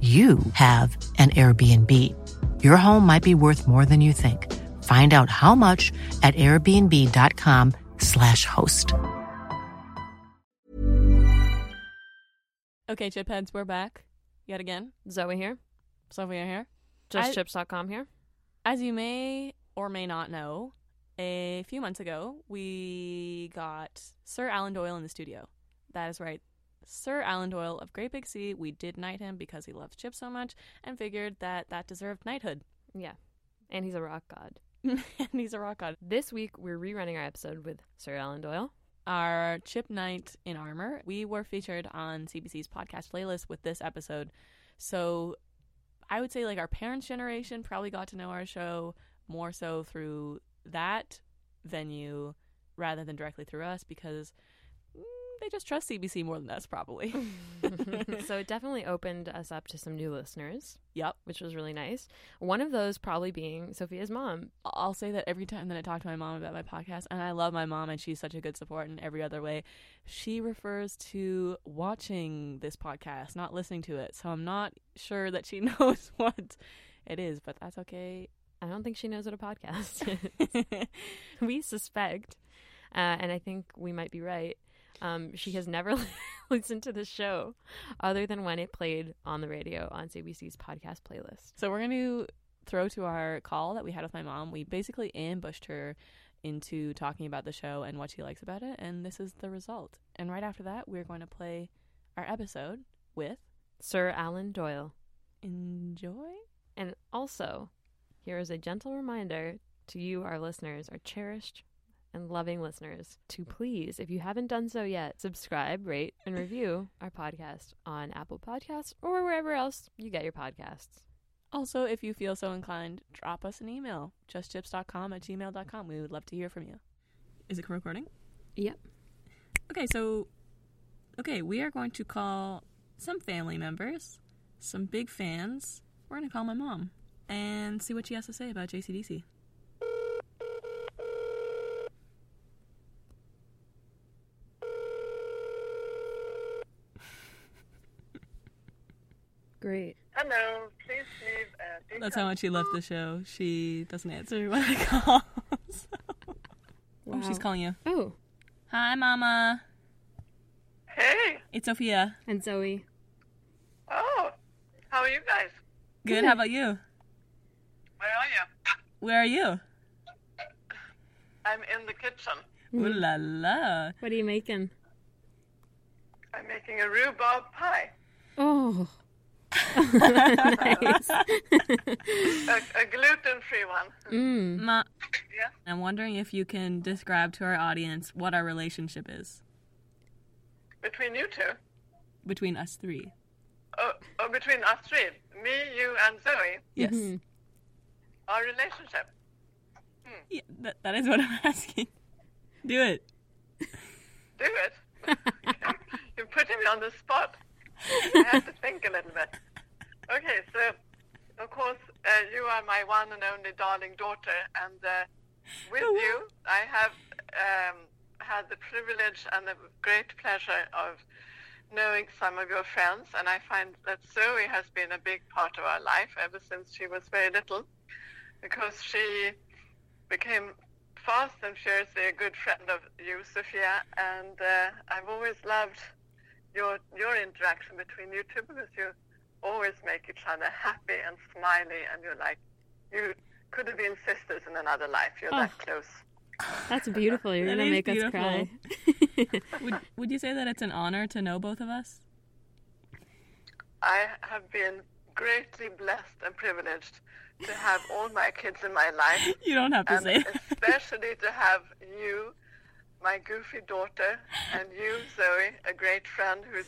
you have an Airbnb. Your home might be worth more than you think. Find out how much at airbnb.com/host. Okay, chip heads, we're back yet again. Zoe here. Sophia here. Justchips.com here. As you may or may not know, a few months ago, we got Sir Alan Doyle in the studio. That is right. Sir Alan Doyle of Great Big Sea. We did knight him because he loves chips so much and figured that deserved knighthood. Yeah. And he's a rock god. This week, we're rerunning our episode with Sir Alan Doyle, our chip knight in armor. We were featured on CBC's podcast playlist with this episode. So I would say like our parents' generation probably got to know our show more so through that venue rather than directly through us because they just trust CBC more than us, probably. So it definitely opened us up to some new listeners. Yep. Which was really nice. One of those probably being Sophia's mom. I'll say that every time that I talk to my mom about my podcast, and I love my mom and she's such a good support in every other way, she refers to watching this podcast, not listening to it. So I'm not sure that she knows what it is, but that's okay. I don't think she knows what a podcast is. We suspect, and I think we might be right. She has never listened to the show other than when it played on the radio on CBC's podcast playlist. So we're going to throw to our call that we had with my mom. We basically ambushed her into talking about the show and what she likes about it, and this is the result. And right after that, we're going to play our episode with Sir Alan Doyle. Enjoy. And also, here is a gentle reminder to you, our listeners, our cherished and loving listeners, to please, if you haven't done so yet, subscribe, rate, and review our podcast on Apple Podcasts or wherever else you get your podcasts. Also, if you feel so inclined, drop us an email, justchips.com@gmail.com. We would love to hear from you. Is it recording? Yep. Okay, we are going to call some family members, some big fans. We're going to call my mom and see what she has to say about JCDC. Great. Hello. Please leave a big. That's how much she loved the show. She doesn't answer when I call. So. Wow. Oh, she's calling you. Oh. Hi, Mama. Hey. It's Sophia. And Zoe. Oh. How are you guys? Good. How about you? Where are you? I'm in the kitchen. Ooh la la. What are you making? I'm making a rhubarb pie. Oh. Nice. a gluten-free one. Ma, yeah? I'm wondering if you can describe to our audience what our relationship is. Between you two? Between us three. Oh, between us three. Me, you, and Zoe? Yes. Mm-hmm. Our relationship. Yeah, that is what I'm asking. Do it. Do it? You're putting me on the spot. I have to think a little bit. Okay, so, of course, you are my one and only darling daughter, and with you, I have had the privilege and the great pleasure of knowing some of your friends, and I find that Zoe has been a big part of our life ever since she was very little, because she became fast and furiously a good friend of you, Sophia, and I've always loved your interaction between you two, because you always make each other happy and smiley, and you're like, you could have been sisters in another life. You're that close. That's beautiful. You're going to make us cry. Would you say that it's an honor to know both of us? I have been greatly blessed and privileged to have all my kids in my life. You don't have to say that. Especially to have you, my goofy daughter, and you, Zoe, a great friend who's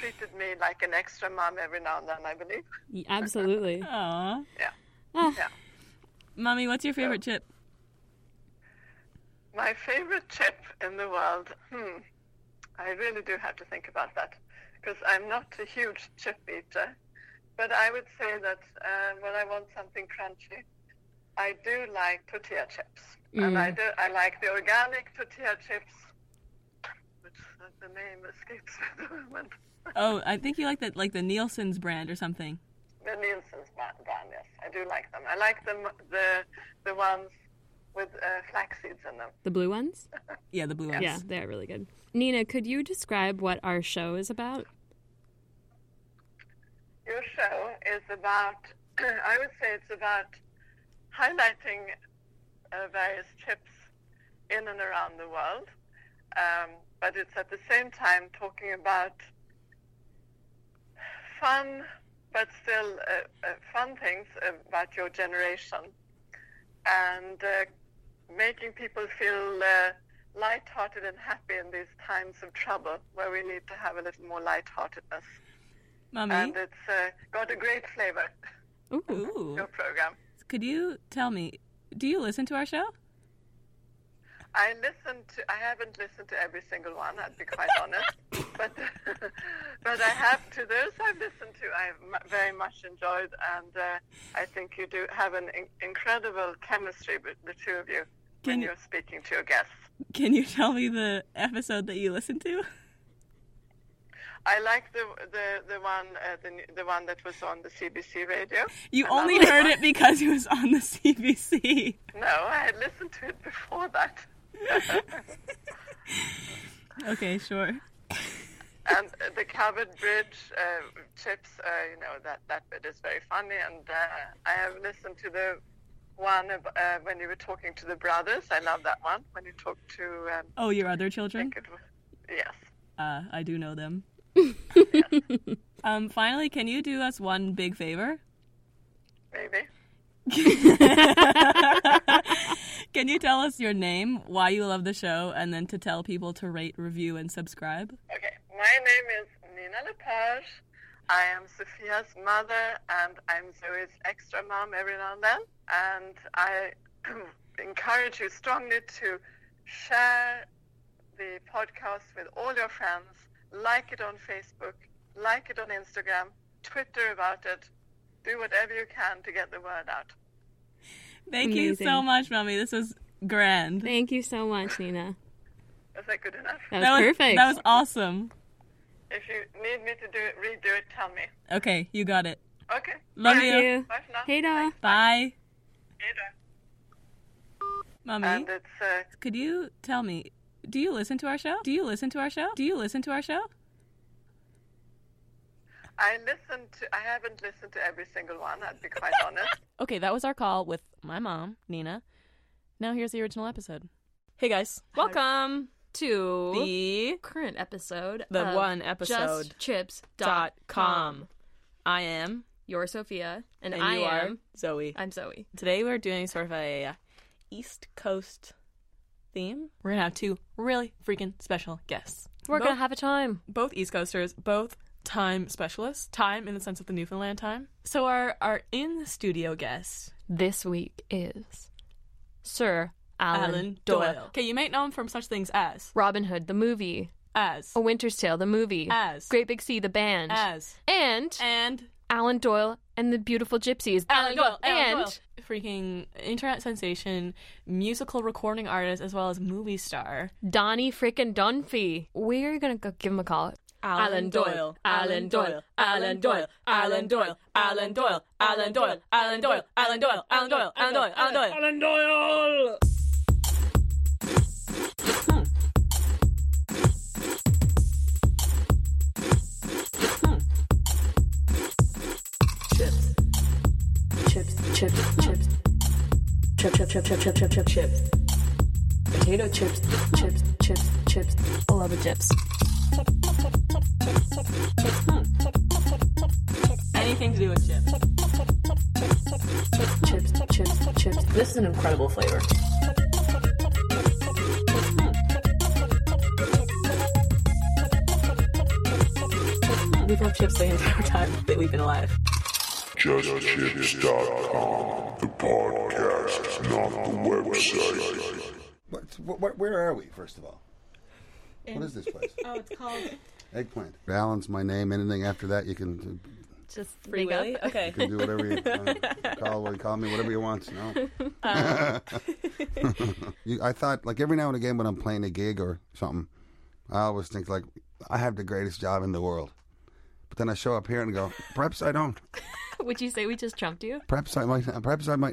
treated me like an extra mom every now and then, I believe. Absolutely. Aww. Yeah. Ah. Yeah. Mommy, what's your favorite chip? My favorite chip in the world? I really do have to think about that, because I'm not a huge chip eater. But I would say that when I want something crunchy, I do like tortilla chips. Mm. And I like the organic tortilla chips, which the name escapes me at the moment. Oh, I think you like that, like the Nielsen's brand or something. The Nielsen's brand, yes. I do like them. I like them, the ones with flax seeds in them. The blue ones? Yeah, the blue ones. Yeah, they're really good. Nina, could you describe what our show is about? Your show is about, I would say it's about highlighting various chips in and around the world, but it's at the same time talking about fun, but still fun things about your generation, and making people feel lighthearted and happy in these times of trouble, where we need to have a little more lightheartedness. Mommy. And it's got a great flavor. Ooh. Your program. Could you tell me, do you listen to our show? I haven't listened to every single one, I'd be quite honest. But I have, to those I've listened to, I've very much enjoyed. And I think you do have an incredible chemistry with the two of you when you're speaking to your guests. Can you tell me the episode that you listened to? I like the one that was on the CBC radio. You only heard it because it was on the CBC. No, I had listened to it before that. Okay, sure. And the Covered Bridge chips, you know, that bit is very funny. And I have listened to the one when you were talking to the brothers. I love that one. When you talk to... your other children? Yes. I do know them. Finally, can you do us one big favor? Maybe. Can you tell us your name, why you love the show, and then to tell people to rate, review, and subscribe? Okay. My name is Nina Lepage. I am Sophia's mother, and I'm Zoe's extra mom every now and then. And I encourage you strongly to share the podcast with all your friends. Like it on Facebook, like it on Instagram, Twitter about it. Do whatever you can to get the word out. Thank you so much, Mommy. This was grand. Thank you so much, Nina. Was that good enough? That was perfect. That was awesome. If you need me to redo it, tell me. Okay, you got it. Okay. Love you. Bye for now. Hey, da. Bye. Hey, da. Mommy, and it's, could you tell me, do you listen to our show? Do you listen to our show? I haven't listened to every single one, I'd be quite honest. Okay, that was our call with my mom, Nina. Now here's the original episode. Hey guys. Welcome to the current episode. The one episode. Justchips.com. I am your Sophia. And I am Zoe. I'm Zoe. Today we're doing sort of a East Coast theme. We're gonna have two really freaking special guests. We're gonna have a time. Both East Coasters, both time specialists. Time in the sense of the Newfoundland time. So our in the studio guest this week is Sir Alan Doyle. Okay, you might know him from such things as Robin Hood the movie, as A Winter's Tale the movie, as Great Big Sea the band, as and Alan Doyle and the Beautiful Gypsies. Alan Doyle. Freaking internet sensation, musical recording artist, as well as movie star. Donnie freaking Dunphy. We're going to give him a call. Alan Doyle. chips. Potato chips, chips. I love the chips. Anything to do with chips. Chips. This is an incredible flavor. We've had chips the entire time that we've been alive. Justchips.com, the podcast, not the website. Where are we, first of all? What is this place? Oh, it's called Eggplant. Alan's my name. Anything after that, you can just bring up. Okay. You can do whatever you call me, whatever you want. No. I thought, like, every now and again when I'm playing a gig or something, I always think, like, I have the greatest job in the world. But then I show up here and go, perhaps I don't. Would you say we just trumped you? Perhaps I might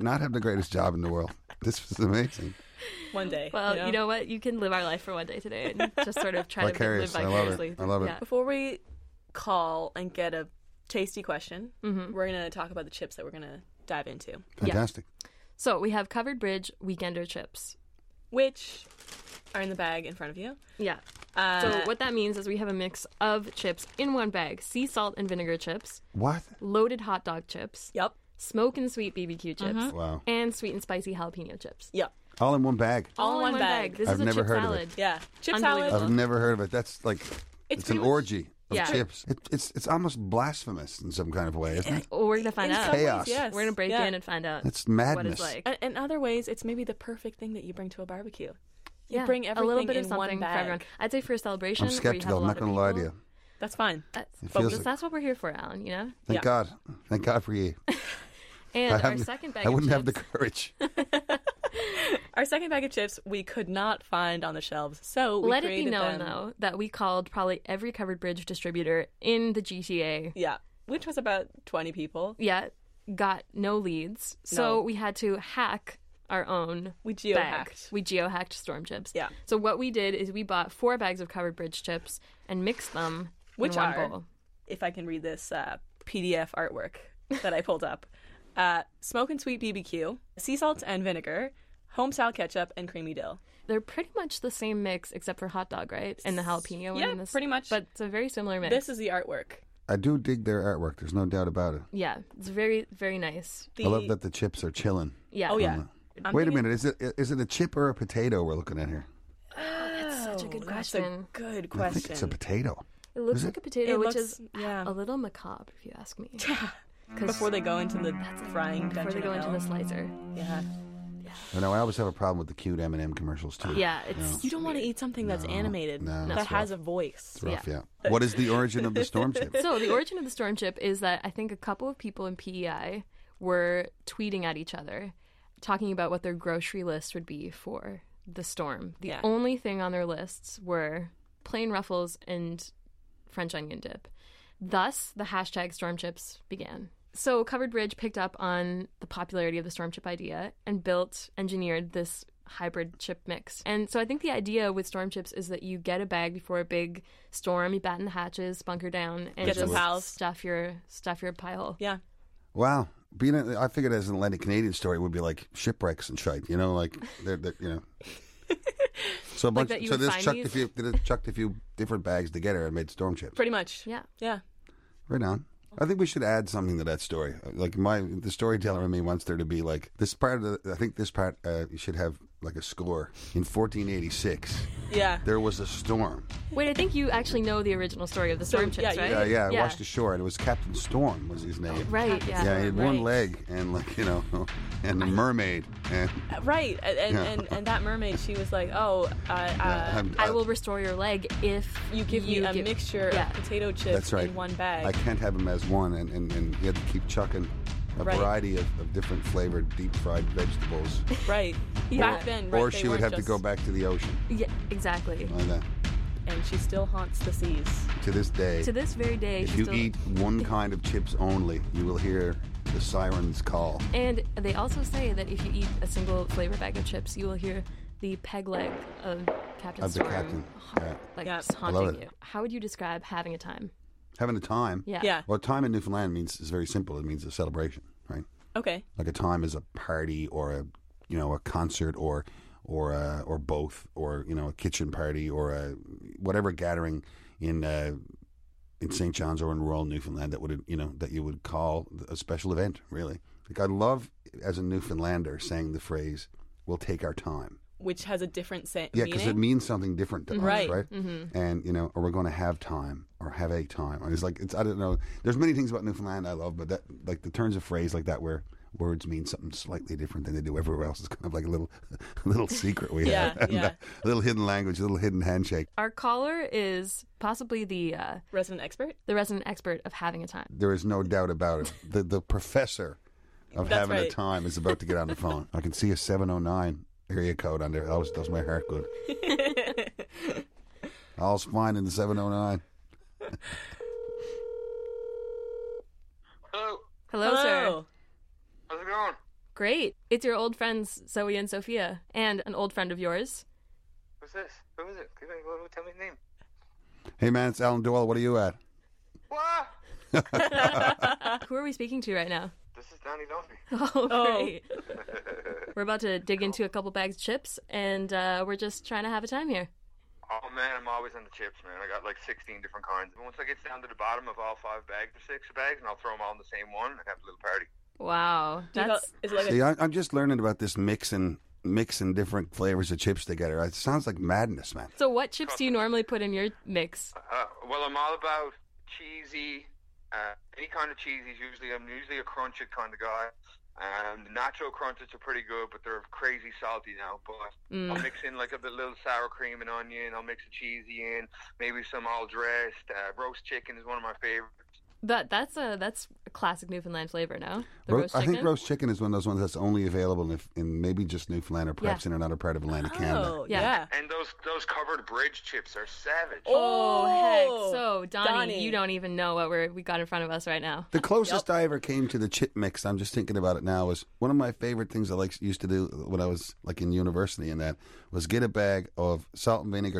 not have the greatest job in the world. This was amazing. One day. Well, you know what? You can live our life for one day today and just sort of try to live vicariously. I love it. Before we call and get a tasty question, we're going to talk about the chips that we're going to dive into. Fantastic. Yeah. So we have Covered Bridge Weekender chips, which are in the bag in front of you. Yeah. So what that means is we have a mix of chips in one bag. Sea salt and vinegar chips. What? Loaded hot dog chips. Yep. Smoke and sweet BBQ chips. Wow. And sweet and spicy jalapeno chips. Yep. All in one bag. All in one bag. This I've is a never chip heard salad. Of it. Yeah. Chip salad. I've never heard of it. That's like, it's an orgy of chips. It's almost blasphemous in some kind of way, isn't it? Well, we're going to find out. Chaos. Ways, yes. We're going to break in and find out. It's madness. What it's like. In other ways, it's maybe the perfect thing that you bring to a barbecue. You bring everything a little bit in of something for everyone. I'd say for a celebration, I'm skeptical. I'm not going to lie to you. That's fine. That's what we're here for, Alan, you know? Thank God. Thank God for you. And our second bag of chips. I wouldn't have the courage. Our second bag of chips we could not find on the shelves, so we let it be known, though, that we called probably every Covered Bridge distributor in the GTA. Yeah, which was about 20 people. Yeah, got no leads, so we had to hack our own bag. We geo-hacked Storm Chips. Yeah. So what we did is we bought 4 bags of Covered Bridge chips and mixed them in one bowl. If I can read this PDF artwork that I pulled up. Smoke and sweet BBQ, sea salt and vinegar, home-style ketchup, and creamy dill. They're pretty much the same mix except for hot dog, right? And the jalapeno one. Yeah, pretty much. But it's a very similar mix. This is the artwork. I do dig their artwork. There's no doubt about it. Yeah, it's very, very nice. I love that the chips are chilling. Yeah. Oh, yeah. Wait a minute. Is it a chip or a potato we're looking at here? Oh, that's such a good question. That's a good question. I think it's a potato. It looks like a potato, which is a little macabre, if you ask me. Yeah. Before they go into the frying dungeon. Before they go into the slicer. Yeah. I know, I always have a problem with the cute M&M commercials, too. Yeah. You don't want to eat something that's animated, that has a voice. It's rough, yeah. What is the origin of the Storm Chip? So the origin of the Storm Chip is that I think a couple of people in PEI were tweeting at each other, talking about what their grocery list would be for the storm. The only thing on their lists were plain Ruffles and French onion dip. Thus, the hashtag Storm Chips began. So Covered Bridge picked up on the popularity of the Storm Chip idea and engineered this hybrid chip mix. And so I think the idea with Storm Chips is that you get a bag before a big storm, you batten the hatches, bunker down, and get just stuff your pie hole. Yeah. Wow. I figured as an Atlantic Canadian story, it would be like shipwrecks and shite, you know, like, they're you know. So they just chucked a few different bags together and made Storm Chips. Pretty much. Yeah. Yeah. Right on. I think we should add something to that story. Like, the storyteller in me wants there to be like this part of I think this part you should have like a score. In 1486. Yeah. There was a storm. Wait, I think you actually know the original story of the Storm Chips, right? Yeah. I watched the shore and it was Captain Storm was his name. Right, yeah. Yeah, he had one leg and like, you know, and a mermaid. And, right. And that mermaid, she was like, I will restore your leg if you give me a mixture of potato chips in one bag. I can't have him as one, and he had to keep chucking a variety of different flavored deep-fried vegetables. Right. Back then, right? Or she would have to go back to the ocean. Yeah, exactly. Like that. And she still haunts the seas. To this day. To this very day. If you eat one kind of chips only, you will hear the sirens call. And they also say that if you eat a single flavor bag of chips, you will hear the peg leg of Captain Storm. Of the captain. Just haunting you. How would you describe having a time? Having a time? Yeah. Well, time in Newfoundland means, is very simple. It means a celebration, right? Okay. Like a time is a party or a, you know, a concert or both, or, you know, a kitchen party or a whatever gathering in St. John's or in rural Newfoundland that would, you know, that you would call a special event, really. Like, I love, as a Newfoundlander, saying the phrase, we'll take our time. Which has a different meaning. Yeah, because it means something different to us, right? Mm-hmm. And, you know, or we're going to have time, or have a time. And it's like, it's, I don't know, there's many things about Newfoundland I love, but that, like, the turns of phrase like that where words mean something slightly different than they do everywhere else is kind of like a little secret we have. And a little hidden language, a little hidden handshake. Our caller is possibly the... resident expert? The resident expert of having a time. There is no doubt about it. The professor of That's having right. a time is about to get on the phone. I can see a 709 area code on there. That always does my heart good. All's fine in the 709. Hello. Hello, sir. How's it going? Great. It's your old friends, Zoe and Sophia, and an old friend of yours. Who's this? Who is it? Tell me his name. Hey, man, it's Alan Doyle. What are you at? What? Who are we speaking to right now? This is Donnie Dunphy. Oh, great. We're about to dig into a couple bags of chips, and we're just trying to have a time here. Oh, man, I'm always on the chips, man. I got like 16 different kinds. Once I get down to the bottom of all 5 bags or 6 bags, and I'll throw them all in the same one and have a little party. Wow. See, I'm just learning about this mixing different flavors of chips together. It sounds like madness, man. So what chips do you normally put in your mix? Well, I'm all about cheesy... any kind of cheese is I'm usually a crunch it kind of guy. The nacho crunches are pretty good, but they're crazy salty now. But I'll mix in like a little sour cream and onion. I'll mix a cheesy in, maybe some all dressed. Roast chicken is one of my favorites. That's a classic Newfoundland flavor, no? I think roast chicken is one of those ones that's only available in maybe just Newfoundland or perhaps in another part of Atlantic Canada. Oh, yeah. And those Covered Bridge chips are savage. Oh, heck. So, Donnie, you don't even know what we got in front of us right now. The closest I ever came to the chip mix, I'm just thinking about it now, is one of my favorite things I used to do when I was like in university and that was get a bag of salt and vinegar.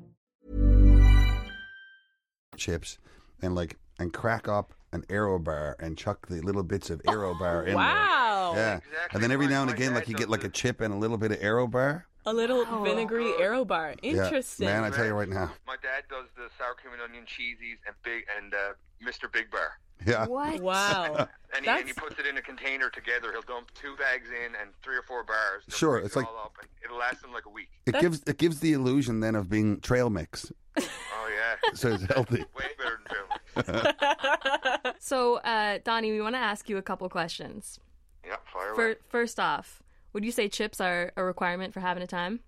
Chips and crack up an Aero bar and chuck the little bits of Aero bar in there. Yeah, exactly. And then every now and again, like you get like a chip and a little bit of Aero bar. A little vinegary Aero bar. Interesting. Yeah. Man, I tell you right now. My dad does the sour cream and onion cheesies and Mr. Big Bar. Yeah. What? Wow. and he puts it in a container together. He'll dump 2 bags in and 3 or 4 bars. Sure. It's like all up and it'll last him like a week. It gives the illusion then of being trail mix. Oh yeah. So it's healthy. Way better than trail mix. So Donnie, we want to ask you a couple questions. Yeah, fire away. First off, would you say chips are a requirement for having a time?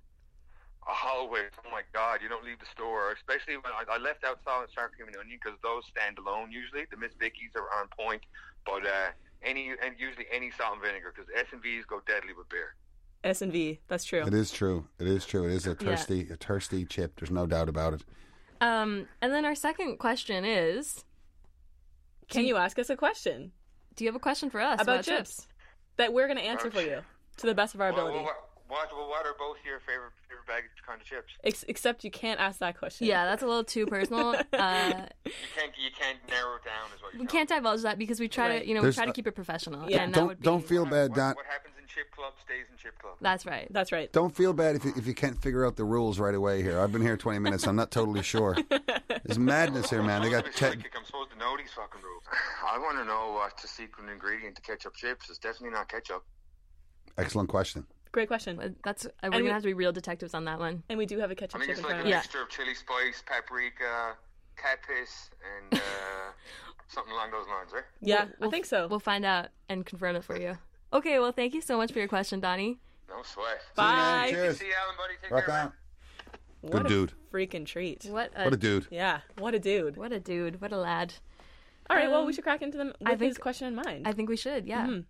Always. Oh my God, you don't leave the store. Especially when I left out salt and sour cream and onion because those stand alone usually. The Miss Vickies are on point, but usually any salt and vinegar because S&Vs go deadly with beer. S&V, that's true. It is true. It is a thirsty chip. There's no doubt about it. And then our second question is, can you ask us a question? Do you have a question for us about chips that we're going to answer for you? To the best of our ability. What are both your favorite bag kind of chips? Except you can't ask that question. Yeah, that's a little too personal. You can't narrow it down. We can't divulge that because we try to to keep it professional. Yeah. And don't feel bad, Don. What happens in chip club stays in chip club. That's right. Don't feel bad if you can't figure out the rules right away here. I've been here 20 minutes. I'm not totally sure. There's madness here, man. They got I'm supposed to know these fucking rules. I want to know what's the secret ingredient to ketchup chips. It's definitely not ketchup. Excellent question. Great question. That's we're going to have to be real detectives on that one. And we do have a ketchup chip. I think it's like a mixture of chili spice, paprika, cat piss, and something along those lines, right? Yeah, I think so. We'll find out and confirm it for you. Okay, well, thank you so much for your question, Donnie. No sweat. Bye. See you, Alan, buddy. Take care, man. What a dude. Freaking treat. What a dude. Yeah, what a dude. What a dude. What a lad. All right, well, we should crack into them with his question in mind. I think we should, yeah. Mm-hmm.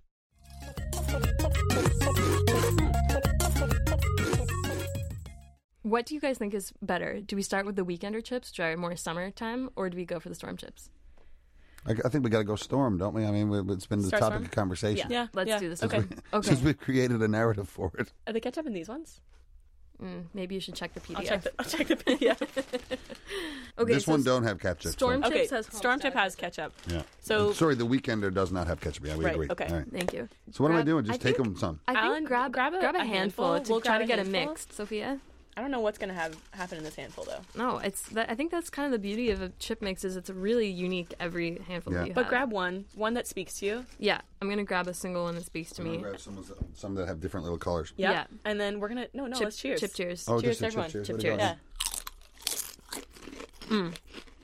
What do you guys think is better? Do we start with the Weekender chips, which are more summertime, or do we go for the Storm chips? I think we got to go Storm, don't we? I mean, it's been the topic of conversation. Yeah, let's do this. Okay. Since we've created a narrative for it. Are they ketchup in these ones? Maybe you should check the PDF. I'll check the PDF. Okay, this one don't have ketchup. Storm Chip has ketchup. Yeah. So sorry, the Weekender does not have ketchup. Yeah, we agree. Okay. All right. Thank you. So what am I doing? Just take them some. I think Alan, grab a handful. We'll try to get it mixed, Sophia. I don't know what's going to happen in this handful, though. No, I think that's kind of the beauty of a chip mix is it's really unique every handful that you have. But grab one that speaks to you. Yeah, I'm going to grab a single one that speaks to me. I'm going to grab some that have different little colors. Yeah. And then we're going to, let's cheers. Chip cheers. Oh, cheers to everyone. Chip cheers. Yeah.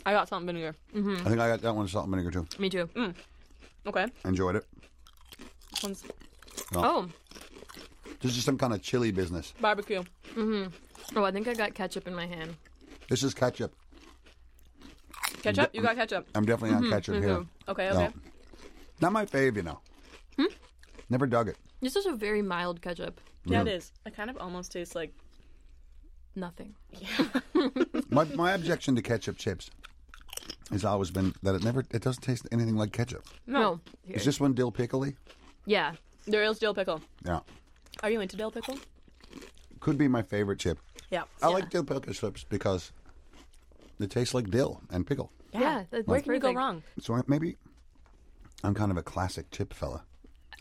I got salt and vinegar. Mm-hmm. I think I got that one salt and vinegar, too. Me, too. Mm. Okay. Enjoyed it. This one's... No. Oh. This is some kind of chili business. Barbecue. Mm-hmm. Oh, I think I got ketchup in my hand. This is ketchup. Ketchup? You got ketchup. I'm definitely on ketchup here. Okay. No. Not my fave, Never dug it. This is a very mild ketchup. Yeah, it is. It kind of almost tastes like... nothing. Yeah. My objection to ketchup chips has always been that it doesn't taste anything like ketchup. No. Is this one dill pickly? Yeah. There is dill pickle. Yeah. Are you into dill pickle? Could be my favorite chip. Yeah. I like dill pickle chips because they taste like dill and pickle. Yeah. Where can you go wrong? So maybe I'm kind of a classic chip fella.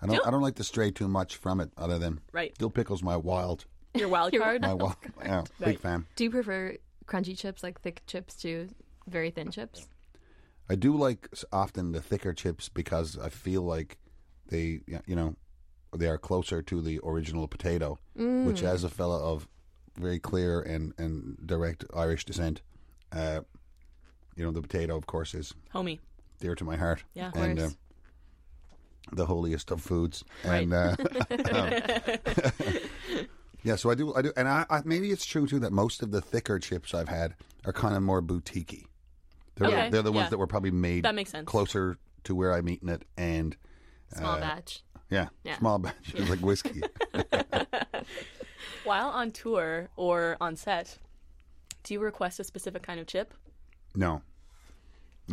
I don't like to stray too much from it other than dill pickle's my wild. Your wild card? My wild card. Yeah, big fan. Do you prefer crunchy chips, like thick chips, to very thin chips? I do like often the thicker chips because I feel like they, they are closer to the original potato, which as a fella of very clear and direct Irish descent, the potato, of course, is homey, dear to my heart. Yeah, and the holiest of foods. Right. And, yeah, so I do, and I maybe it's true too that most of the thicker chips I've had are kind of more boutiquey. They're the ones that were probably made closer to where I'm eating it and small batch. Yeah, small batch. It's like whiskey. While on tour or on set, do you request a specific kind of chip? No.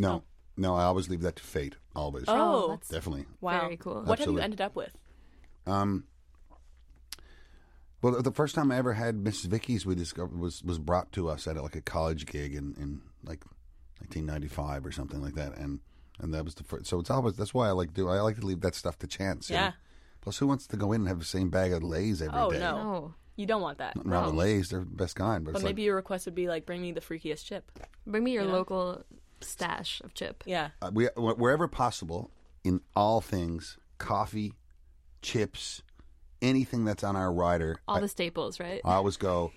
Oh. No, I always leave that to fate, always. Oh, that's definitely. Wow. Very cool. Absolutely. What have you ended up with? Well, the first time I ever had Miss Vicky's we discovered was brought to us at like a college gig in like 1995 or something like that. And that was the first. So it's always, that's why I like to leave that stuff to chance. Yeah. You know? Plus, who wants to go in and have the same bag of Lay's every day? Oh, no. You don't want that. Not wrong with Lay's. They're the best kind. But maybe your request would be like, bring me the freakiest chip. Bring me your local stash of chip. Yeah. Wherever possible, in all things, coffee, chips, anything that's on our rider. All the staples, right? I always go,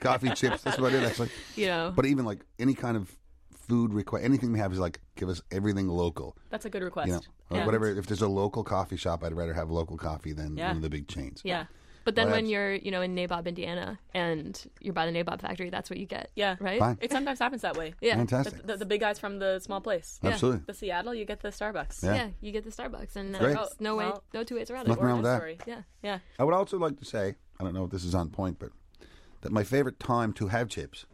coffee, chips. That's what I did, actually. But even like any kind of food request, anything we have is like, give us everything local. That's a good request. Whatever. If there's a local coffee shop, I'd rather have local coffee than one of the big chains. Yeah. But then when you're, in Nabob, Indiana, and you're by the Nabob factory, that's what you get. Yeah. Right? Fine. It sometimes happens that way. Yeah. Fantastic. The big guys from the small place. Yeah. Absolutely. The Seattle, you get the Starbucks. Yeah, you get the Starbucks. And no two ways around it. Nothing wrong with that. Story. Yeah. Yeah. I would also like to say, I don't know if this is on point, but that my favorite time to have chips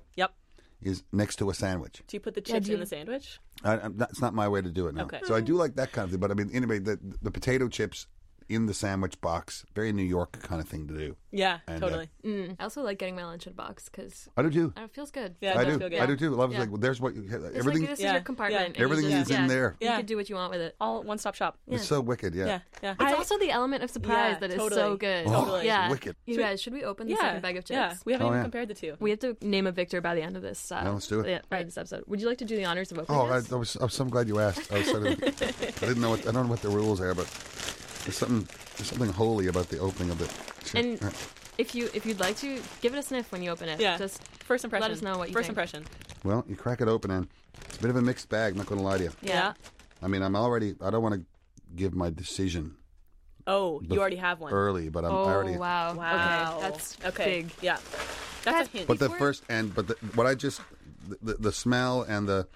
is next to a sandwich. Do you put the chips in the sandwich? It's not my way to do it now. Okay. So I do like that kind of thing, but I mean, anyway, the potato chips in the sandwich box. Very New York kind of thing to do. Yeah, and, totally. I also like getting my lunch in a box because I do too. It feels good. Yeah, I do. Feel good. I do too. Love is like well, there's what you, everything. Like, this is your compartment. Everything is in there. You can do what you want with it. All one stop shop. Yeah. It's so wicked. Yeah. It's also the element of surprise that is so good. Totally. Yeah. Wicked. You guys, should we open the second bag of chips? Yeah. We haven't even compared the two. We have to name a victor by the end of this. No, let's do it. Yeah, right. This episode. Would you like to do the honors of opening? I'm glad you asked. I don't know what the rules are, but. There's something holy about the opening of it. And if you'd like to, give it a sniff when you open it. Yeah. Just first impression. Let us know what you think. First impression. Well, you crack it open and it's a bit of a mixed bag, I'm not going to lie to you. Yeah. I mean, I don't want to give my decision. Oh, you already have one. Early, but I already... Oh, wow. Okay. That's big. Yeah. That's a hint. But the smell and the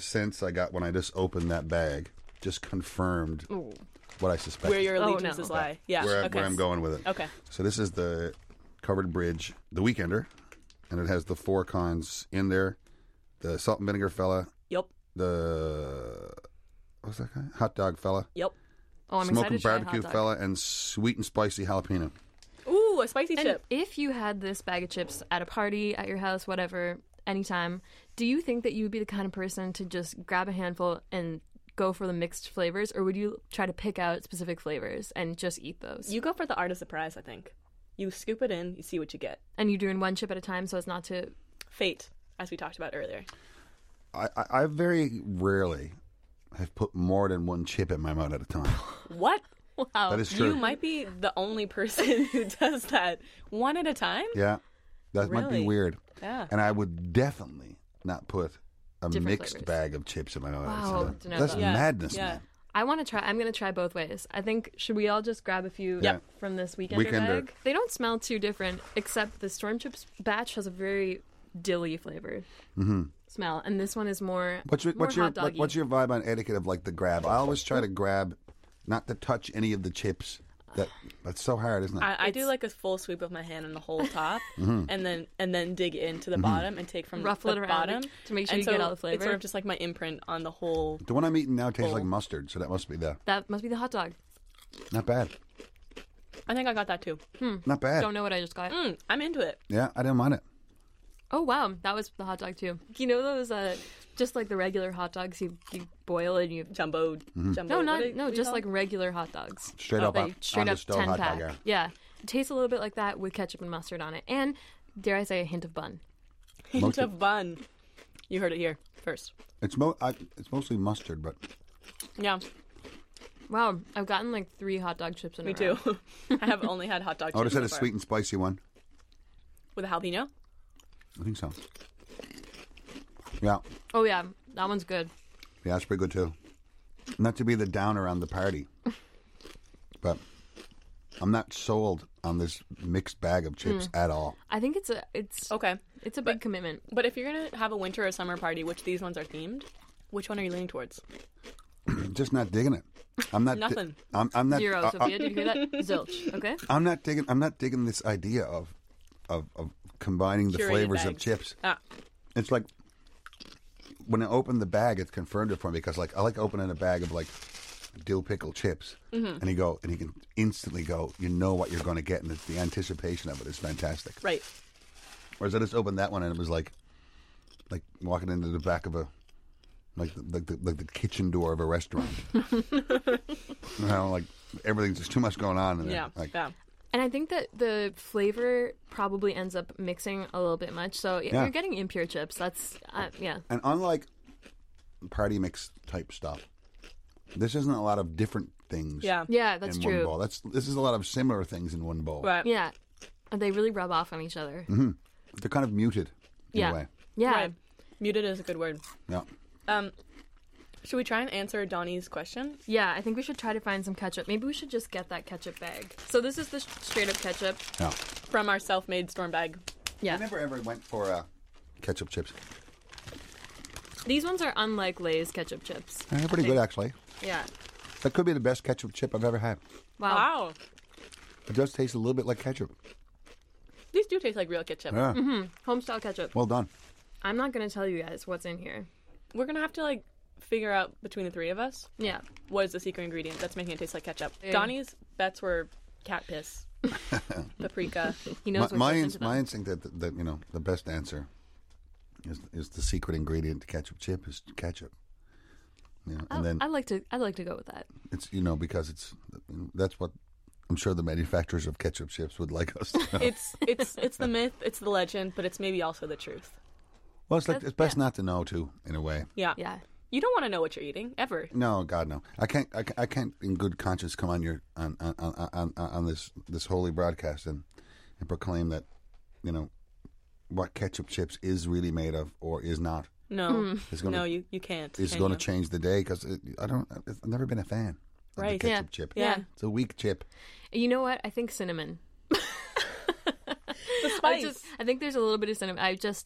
sense I got when I just opened that bag just confirmed... Ooh. What I suspect. Where your allegiances lie. Yeah. Where I'm going with it. Okay. So this is the Covered Bridge, the Weekender, and it has the four cons in there. The salt and vinegar fella. Yep. The, what's that guy? Hot dog fella. Yep. Oh, I'm excited to try barbecue fella, and sweet and spicy jalapeno. Ooh, a spicy chip. If you had this bag of chips at a party, at your house, whatever, anytime, do you think that you would be the kind of person to just grab a handful and go for the mixed flavors, or would you try to pick out specific flavors and just eat those? You go for the art of surprise, I think. You scoop it in, you see what you get. And you're doing one chip at a time so as not to fate, as we talked about earlier. I very rarely have put more than one chip in my mouth at a time. What? Wow. That is true. You might be the only person who does that. One at a time? Yeah. That might be weird. Yeah. And I would definitely not put... a different mixed flavors. Bag of chips in my mouth. Wow, so that's madness, man. I want to try. I'm going to try both ways. I think, should we all just grab a few from this Weekender bag? They don't smell too different, except the Storm Chips batch has a very dilly flavor smell, and this one is more. What's your vibe on etiquette of like the grab? I always try to grab, not to touch any of the chips. That's so hard, isn't it? I do like a full sweep of my hand on the whole top, and then dig into the bottom and take from the bottom to make sure you get all the flavor. It's sort of just like my imprint on the whole. The one I'm eating now tastes like mustard, so that must be the hot dog. Not bad. I think I got that too. Not bad. Don't know what I just got. I'm into it. Yeah, I didn't mind it. Oh wow, that was the hot dog too. You know those just like the regular hot dogs you boil and you jumbo. Just like regular hot dogs. Straight up 10-pack. Yeah, it tastes a little bit like that with ketchup and mustard on it, and dare I say a hint of bun. You heard it here first. It's mostly mustard, but yeah. Wow, I've gotten like 3 hot dog chips in a row. Me too. I have only had hot dog chips. I would have said a sweet and spicy one with a jalapeno. I think so. Yeah. Oh, yeah. That one's good. Yeah, it's pretty good, too. Not to be the downer on the party, but I'm not sold on this mixed bag of chips at all. I think it's a big commitment. But if you're going to have a winter or summer party, which these ones are themed, which one are you leaning towards? Just not digging it. I'm not nothing. I'm not zero. Sophia, did you hear that? Zilch. Okay. I'm not digging this idea of combining the flavors of chips. Ah. It's like when I opened the bag, it confirmed it for me because, like, I like opening a bag of like dill pickle chips, and you can instantly go, you know what you're going to get, and it's the anticipation of it is fantastic. Right. Whereas I just opened that one and it was like walking into the back of a the kitchen door of a restaurant. Everything's just too much going on. And and I think that the flavor probably ends up mixing a little bit much. So if you're getting impure chips, that's, And unlike party mix type stuff, this isn't a lot of different things that's in one bowl. This is a lot of similar things in one bowl. Right. Yeah. They really rub off on each other. Mm-hmm. They're kind of muted in a way. Yeah. Right. Muted is a good word. Yeah. Should we try and answer Donnie's question? Yeah, I think we should try to find some ketchup. Maybe we should just get that ketchup bag. So this is the straight-up ketchup from our self-made Storm bag. Yeah. I never ever went for ketchup chips. These ones are unlike Lay's ketchup chips. They're pretty good, actually. Yeah. That could be the best ketchup chip I've ever had. Wow. It does taste a little bit like ketchup. These do taste like real ketchup. Yeah. Mm-hmm. Homestyle ketchup. Well done. I'm not going to tell you guys what's in here. We're going to have to, figure out between the three of us. Yeah. What is the secret ingredient that's making it taste like ketchup? Yeah. Donnie's bets were cat piss, paprika. He knows my instinct that you know the best answer is the secret ingredient to ketchup chip is ketchup. You know, and then I'd like to go with that. It's because that's what I'm sure the manufacturers of ketchup chips would like us to know. It's the myth, it's the legend, but it's maybe also the truth. Well, it's best not to know too, in a way. Yeah, yeah. You don't want to know what you're eating ever. No, God, no. I can't in good conscience come on your on this holy broadcast and proclaim that what ketchup chips is really made of or is not. No, you can't. It's going to change the day because I've never been a fan of the ketchup chip. Yeah. It's a weak chip. You know what? I think cinnamon. The spice. I think there's a little bit of cinnamon.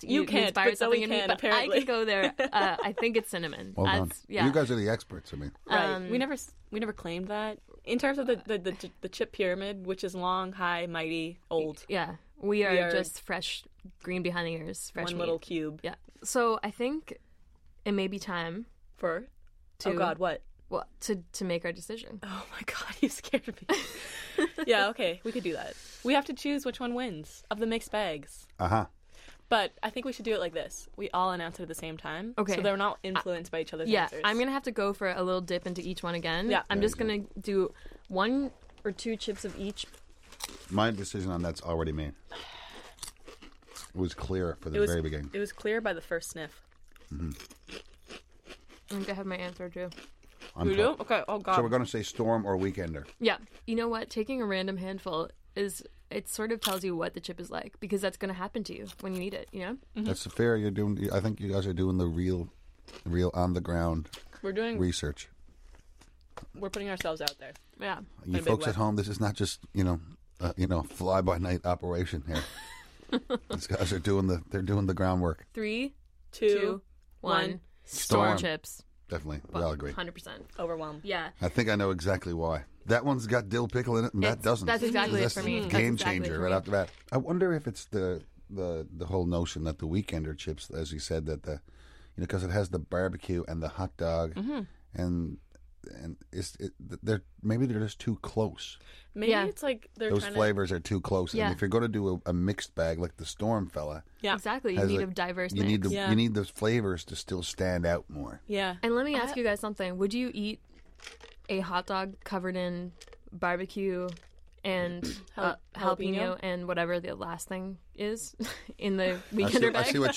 You can't, inspired something in me, but I can go there. I think it's cinnamon. Well done. Yeah. You guys are the experts. I mean, right? We never claimed that in terms of the chip pyramid, which is long, high, mighty, old. Yeah, we are just fresh, green behind the ears, fresh one meat. Little cube. Yeah. So I think it may be time what? Well, to make our decision. Oh my God, you scared me. Yeah, okay, we could do that. We have to choose which one wins of the mixed bags. Uh-huh. But I think we should do it like this. We all announce it at the same time. Okay. So they're not influenced by each other's answers. Yeah, I'm going to have to go for a little dip into each one again. Yeah. I'm just going to do one or two chips of each. My decision on that's already made. It was clear from the very beginning. It was clear by the first sniff. Mm-hmm. I think I have my answer, too. You do? Okay. Oh, God. So we're going to say Storm or Weekender. Yeah. You know what? Taking a random handful it sort of tells you what the chip is like because that's going to happen to you when you eat it, Mm-hmm. That's fair. I think you guys are doing the real on the ground research. We're putting ourselves out there. Yeah. You folks at home, this is not just, fly by night operation here. These guys are doing the groundwork. 3, 2, 1. Storm chips. Definitely. We all agree. 100%. Overwhelmed. Yeah. I think I know exactly why. That one's got dill pickle in it, and that doesn't. That's exactly it for me. Game changer right off the bat. I wonder if it's the whole notion that the Weekender chips, as you said, that because it has the barbecue and the hot dog, mm-hmm. and maybe they're just too close. Maybe it's like those flavors are too close. Yeah. And if you're going to do a mixed bag like the Storm fella, exactly. You need a diverse mix. You need those flavors to still stand out more. Yeah. And let me ask you guys something. Would you eat a hot dog covered in barbecue and jalapeno and whatever the last thing is in the Weekender bag? I see what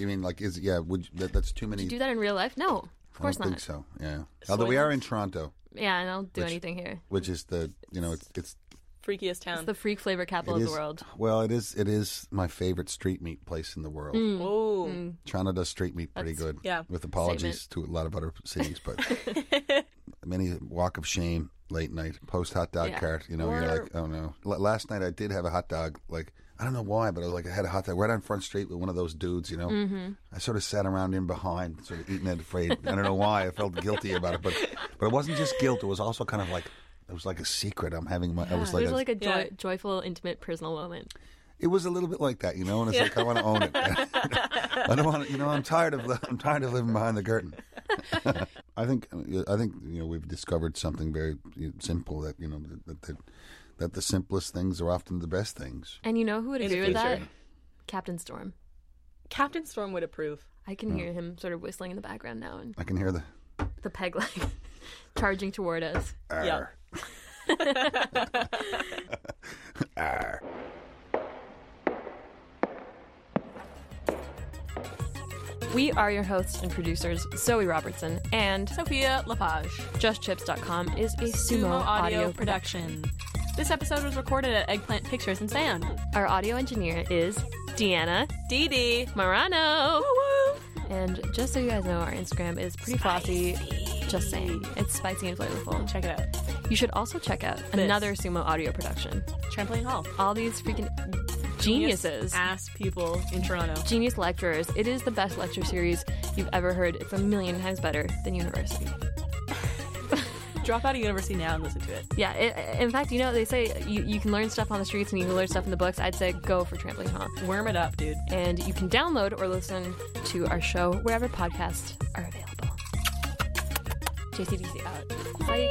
you mean. Like, that's too many. Would you do that in real life? No. Of course not. I don't think so. Yeah. Although we are in Toronto. Yeah, and I'll do anything here. Which is it's freakiest town. It's the freak flavor capital of the world. Well, it is my favorite street meat place in the world. Mm. Oh. Mm. Toronto does street meat pretty good. Yeah. With apologies to a lot of other cities, but many walk of shame late night post hot dog cart. You're like, oh no. Last night I did have a hot dog. Like, I don't know why, but I had a hot dog right on Front Street with one of those dudes, Mm-hmm. I sort of sat around in behind, sort of eating it afraid. I don't know why. I felt guilty about it, but it wasn't just guilt. It was also kind of like, it was like a secret. I'm having my... Yeah. It was like a joyful, intimate, personal moment. It was a little bit like that, and it's like, I want to own it. I don't want to... I'm tired of living behind the curtain. I think we've discovered something very simple that, that the simplest things are often the best things. And you know who would agree with that? Captain Storm. Captain Storm would approve. I can hear him sort of whistling in the background now. And I can hear the peg leg charging toward us. Arr. Yeah. Arr. We are your hosts and producers, Zoe Robertson and Sophia Lepage. Justchips.com is a Sumo Audio production. This episode was recorded at Eggplant Pictures in Sand. Our audio engineer is Deanna Marano. Woo-woo. And just so you guys know, our Instagram is pretty spicy. Flossy. Just saying. It's spicy and flavorful. Check it out. You should also check out another Sumo Audio production. Trampoline Hall. All these freaking geniuses. Ass people in Toronto. Genius lecturers. It is the best lecture series you've ever heard. It's 1,000,000 times better than university. Drop out of university now and listen to it. Yeah, in fact, they say you can learn stuff on the streets and you can learn stuff in the books. I'd say go for Trampoline Hall. Worm it up, dude. And you can download or listen to our show wherever podcasts are available. JCBC out. Bye.